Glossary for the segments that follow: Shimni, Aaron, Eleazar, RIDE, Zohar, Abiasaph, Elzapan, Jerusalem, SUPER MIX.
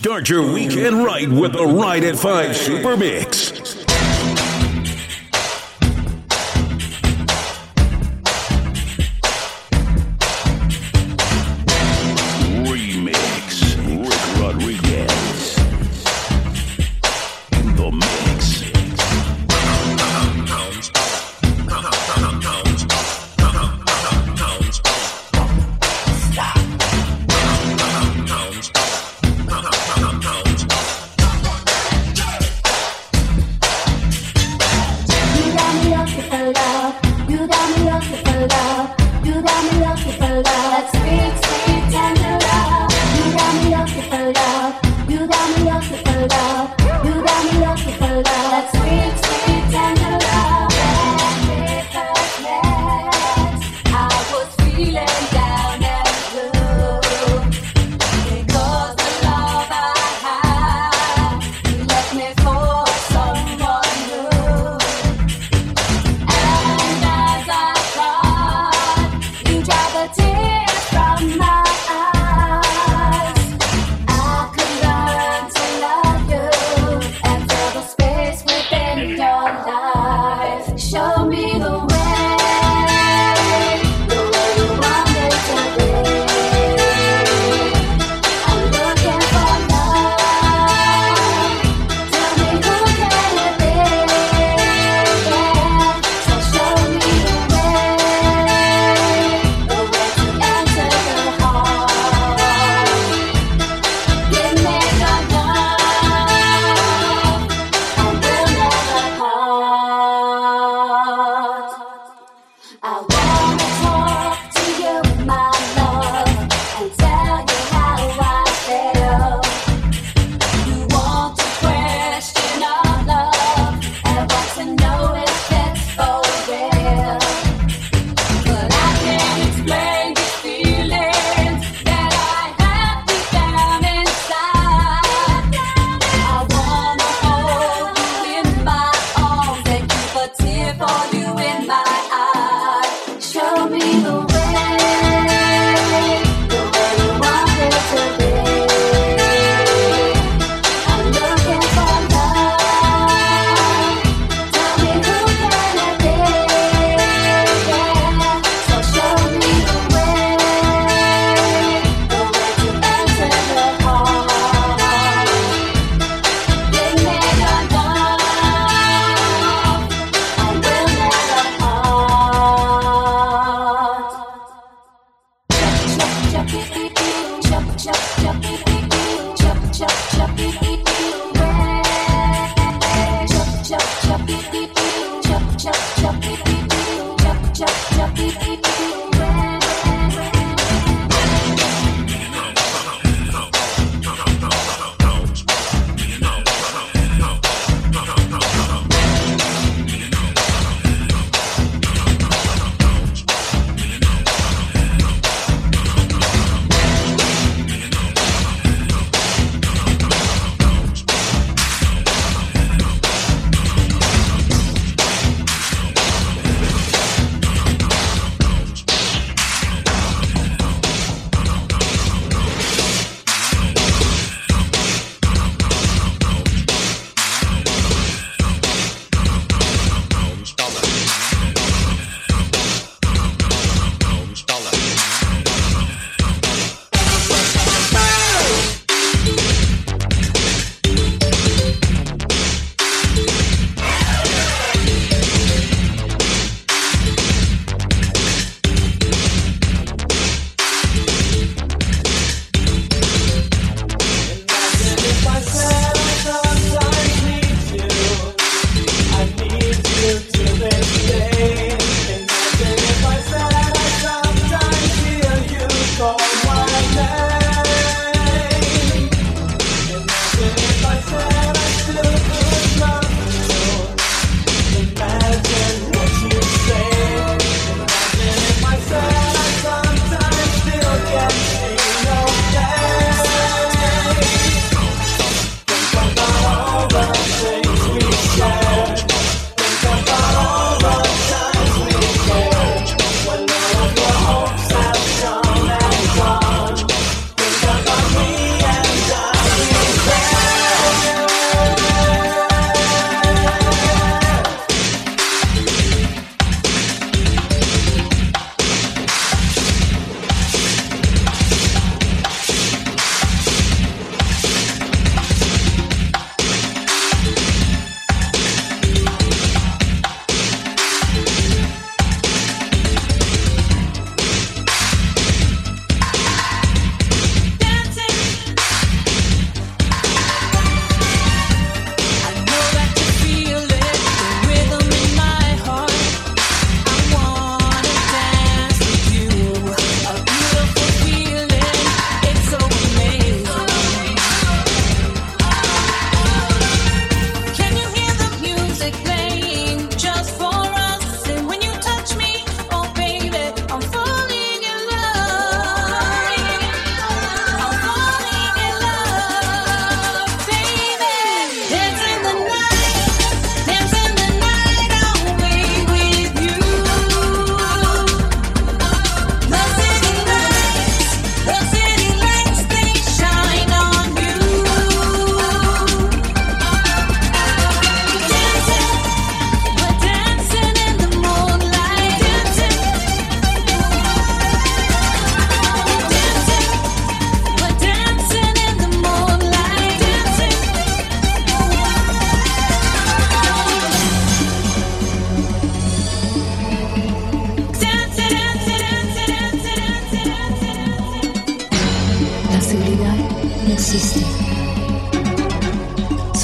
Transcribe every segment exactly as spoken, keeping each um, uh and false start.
Start your weekend right with the Ride at five Super Mix.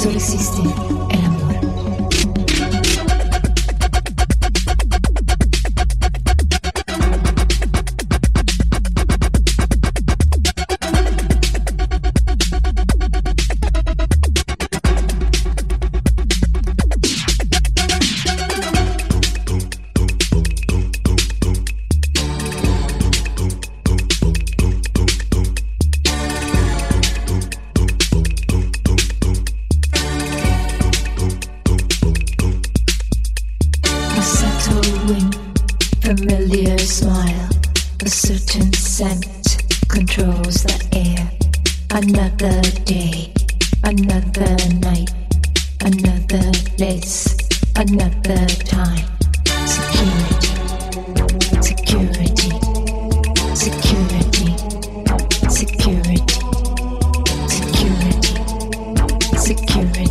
solo existe el amor. Familiar smile, a certain scent controls the air. Another day, another night, another place, another time. Security, security, security, security, security, security.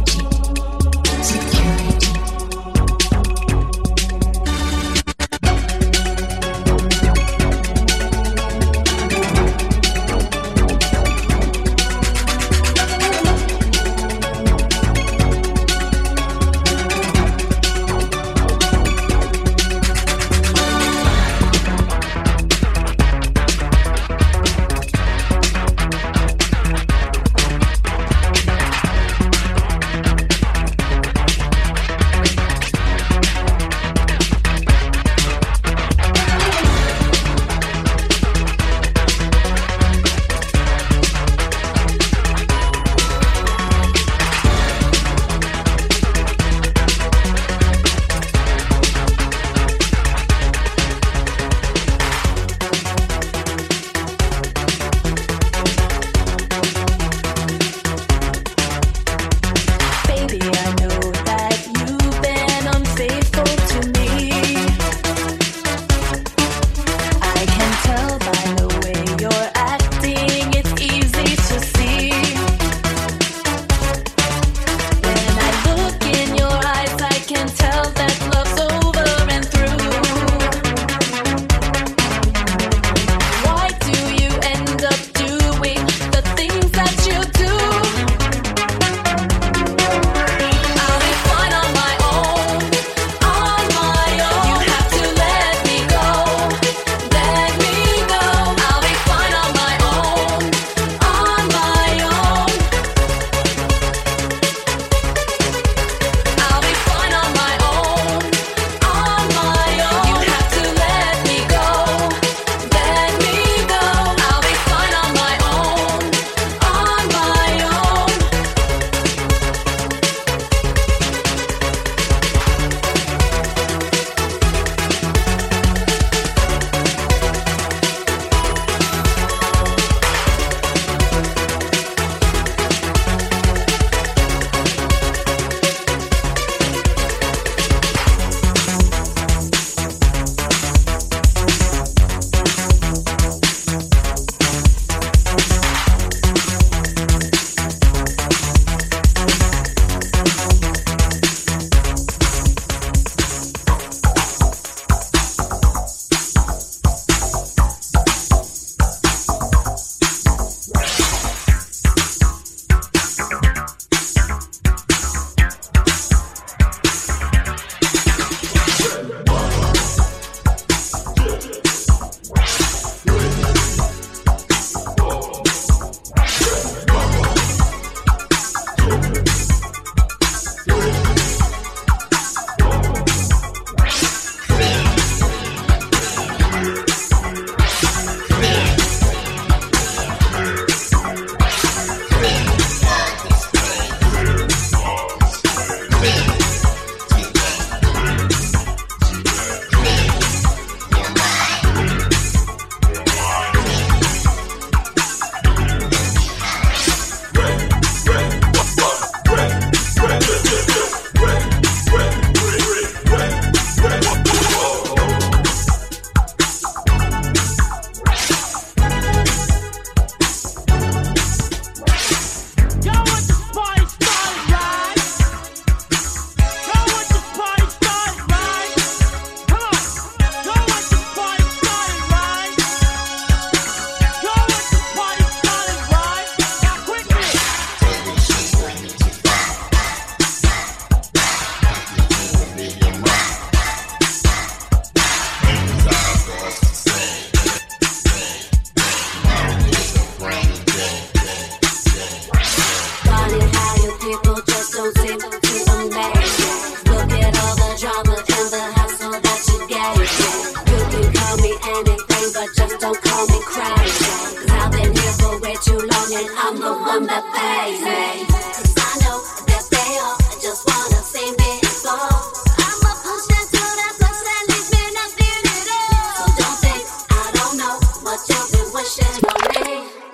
wanna praise me, cause I know that they all just wanna see me fall. I'ma push them to that place that leaves me nothing at all. So don't think I don't know what you've been wishing for me.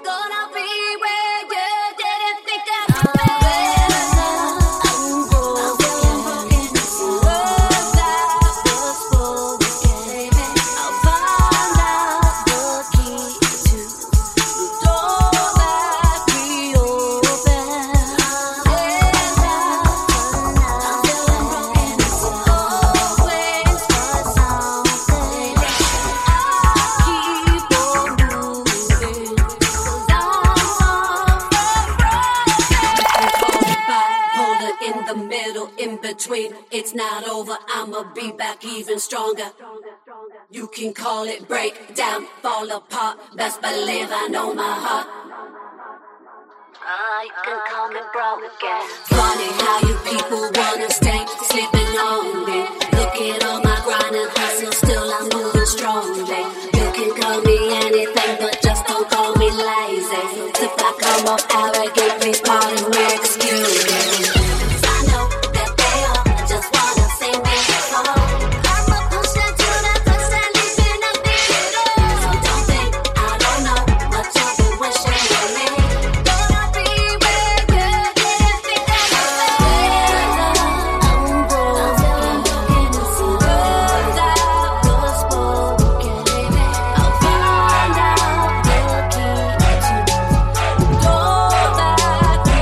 Gonna be where you didn't think I would be. I'm broken, words out was full of gaming. I'll find out the key to the door that we open. There's nothing I'm feeling broken. Always find something. I keep on moving 'cause I'm bipolar in the middle, in between. It's not over, I'ma be back even stronger. You can call it break down, fall apart. Best believe I know my heart. I can call me broken. Funny how you people wanna stay sleeping on me. Look at all my grind and hustle, still I'm moving strongly. You can call me anything, but just don't call me lazy. If I come off arrogant, please pardon me, excuse me. 'Cause I know that they all just wanna see me fall. I'ma push them to that place that leaves me nothing at all. So don't think I don't know what you've been wishing for me. Gonna be where you didn't think I would be. I'm broken, words out was spoken. I'll find out the key to the door that we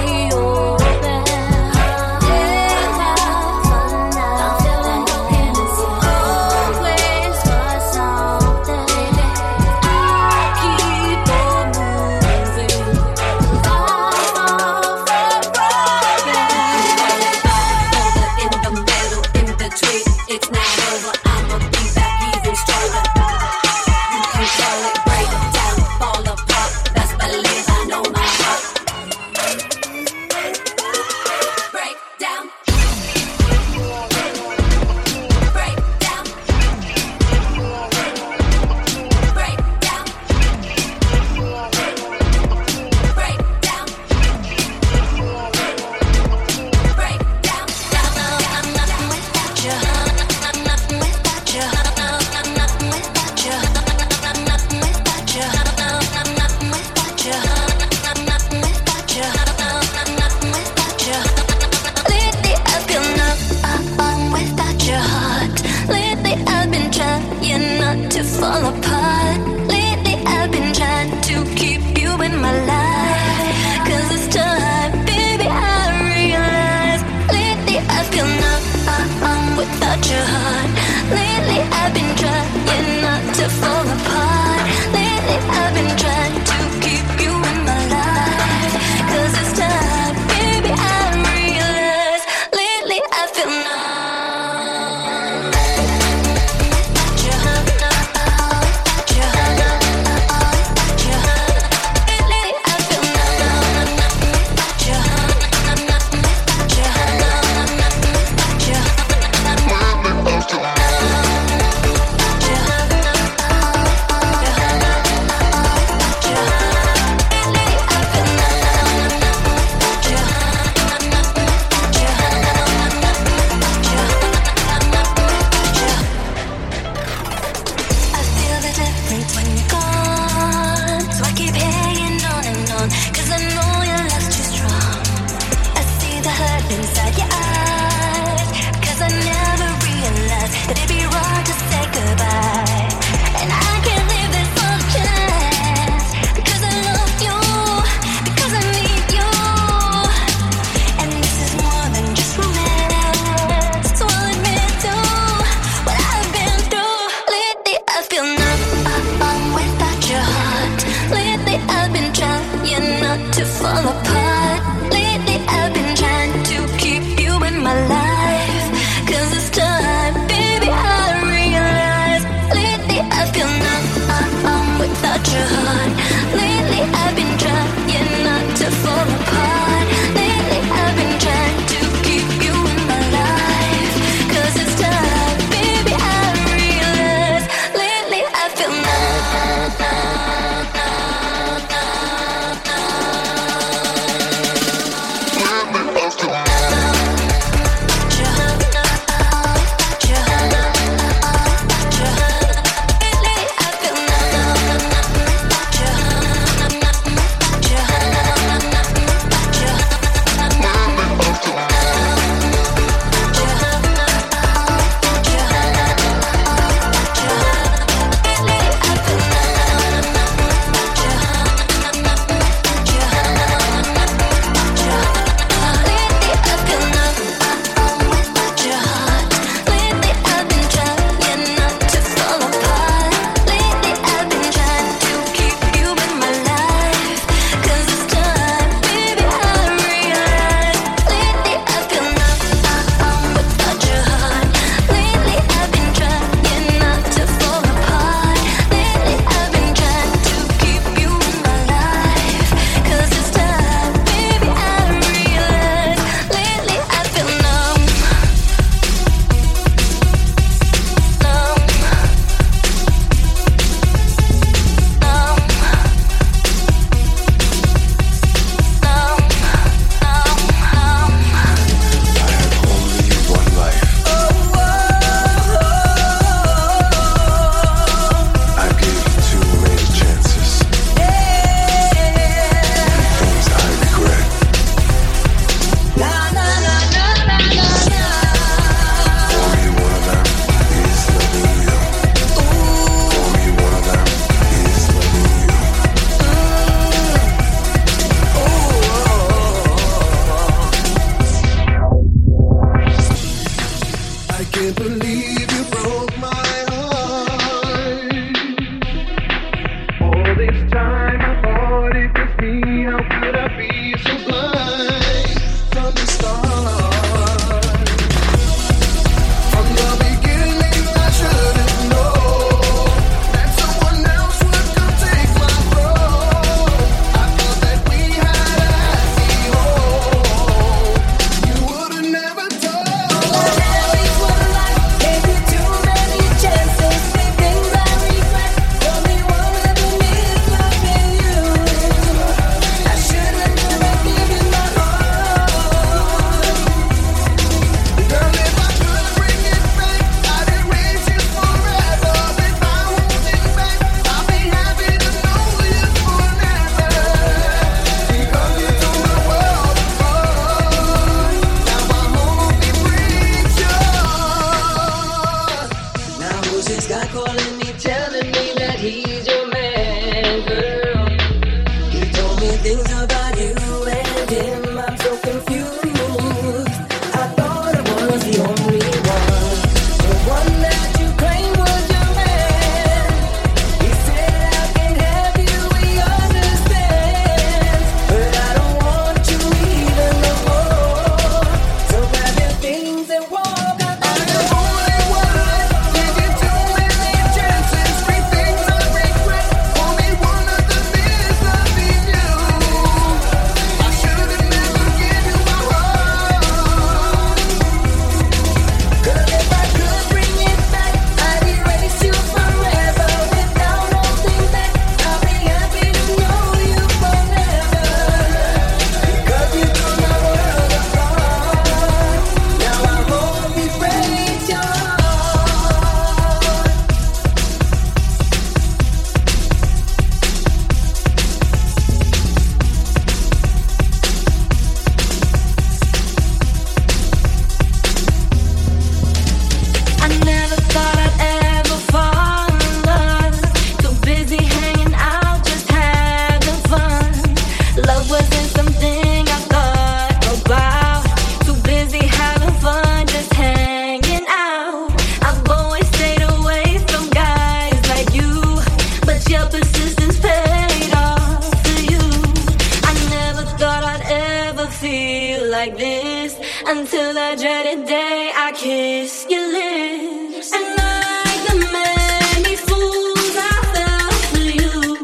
like this until the dreaded day I kiss your lips. And like the many fools I fell for you,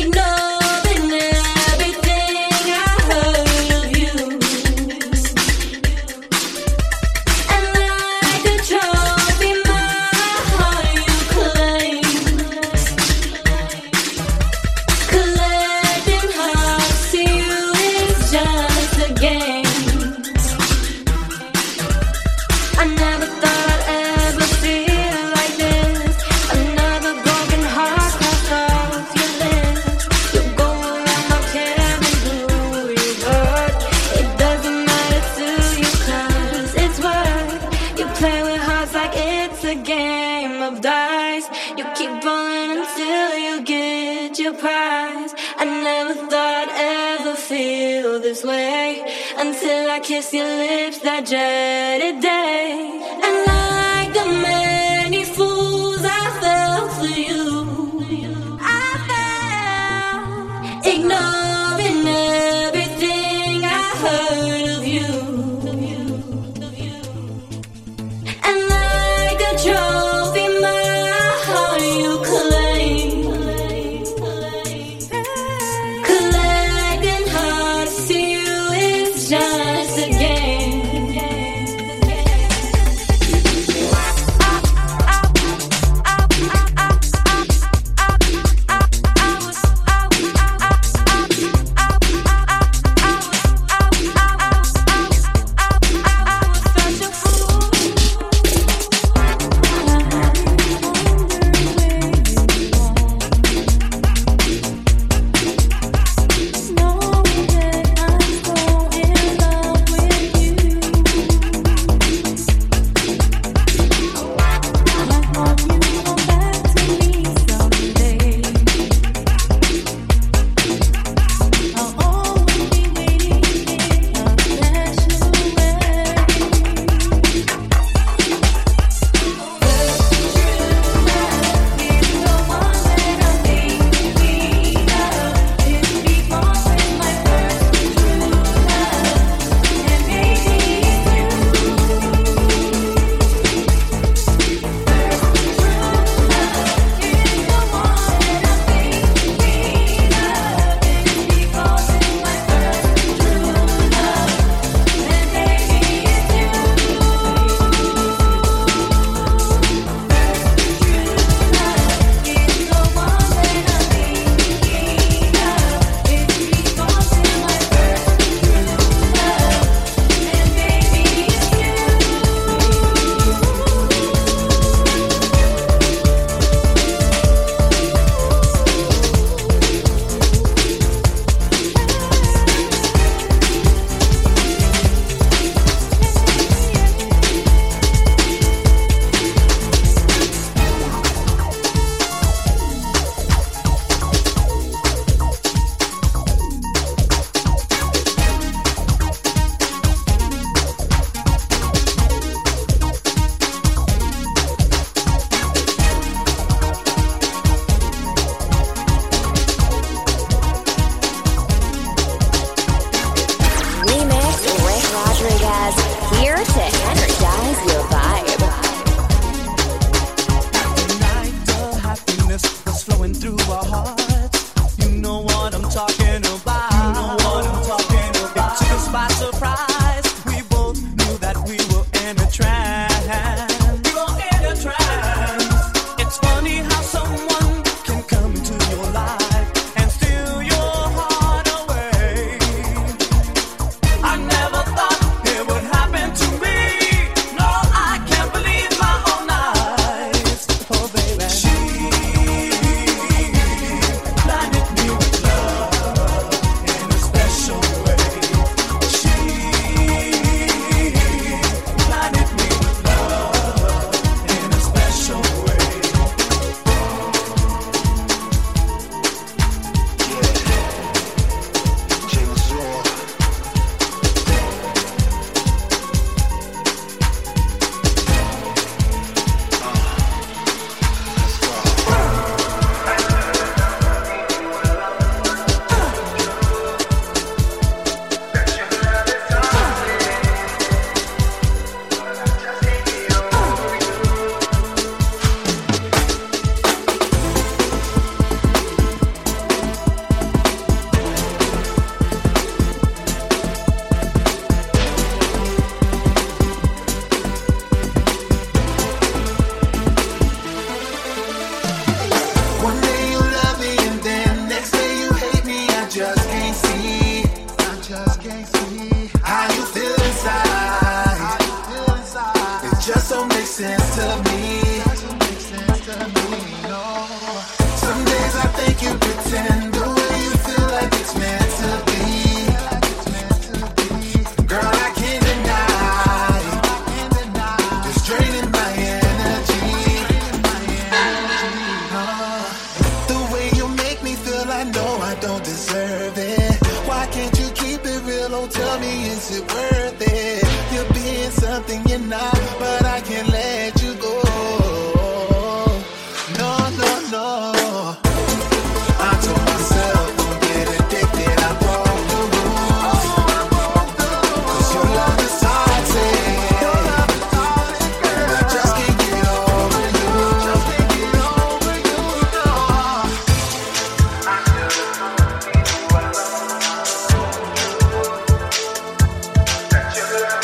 ignoring everything I heard of you. And like a trophy my heart you claim, collect. It's a game of dice. You keep rolling until you get your prize. I never thought I'd ever feel this way until I kissed your lips that dreaded day. And like the many fools I fell for you, I fell, ignoring everything I heard of you. Trophy, my heart you claim, collecting hearts, see you, it's just a game. How you feel inside? It just don't make sense to me. Some days I think you pretend the way you feel like it's meant to be. Girl, I can't deny it. It's draining my energy. The way you make me feel, I know I don't deserve it. Why can't you keep it real? Oh, tell me, is it worth it? You're being something you're not, but I can't let you go. No, no, no. I told myself, don't get addicted. I broke the rules. Cause your love is toxic. And I just can't get over you. Just can't get over you. No. I just don't be who I love. That you love.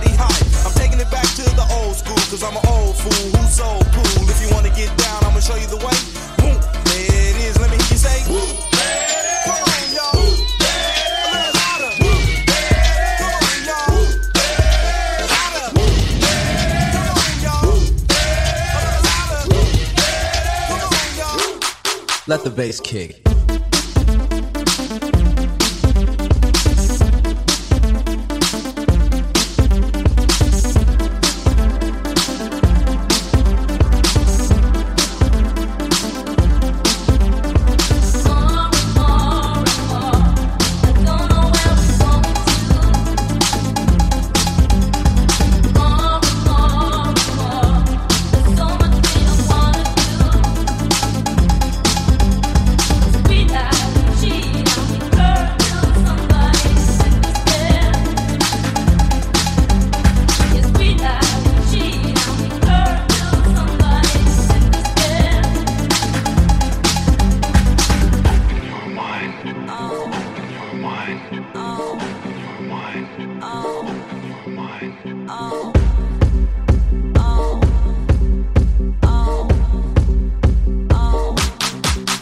party high. I'm taking it back to the old school, cause I'm an old fool who's so cool. If you wanna get down, I'ma show you the way. Boom, there it is, let me hear you say woo. Let the bass kick.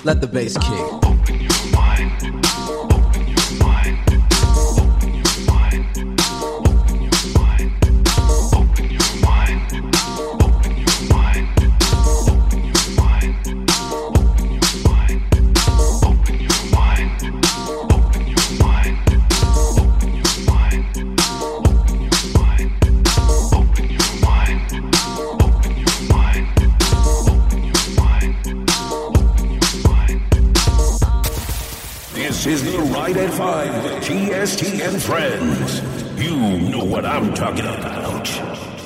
Let the bass kick. Open your mind. Open your mind. Open your mind. Open your mind. Open your mind. Open your mind. Open your mind. Open your mind. Open your mind. Open your mind. Open your mind. Open your mind. Open your mind. Open your mind. This is the Ride at five with G S T and Friends. You know what I'm talking about.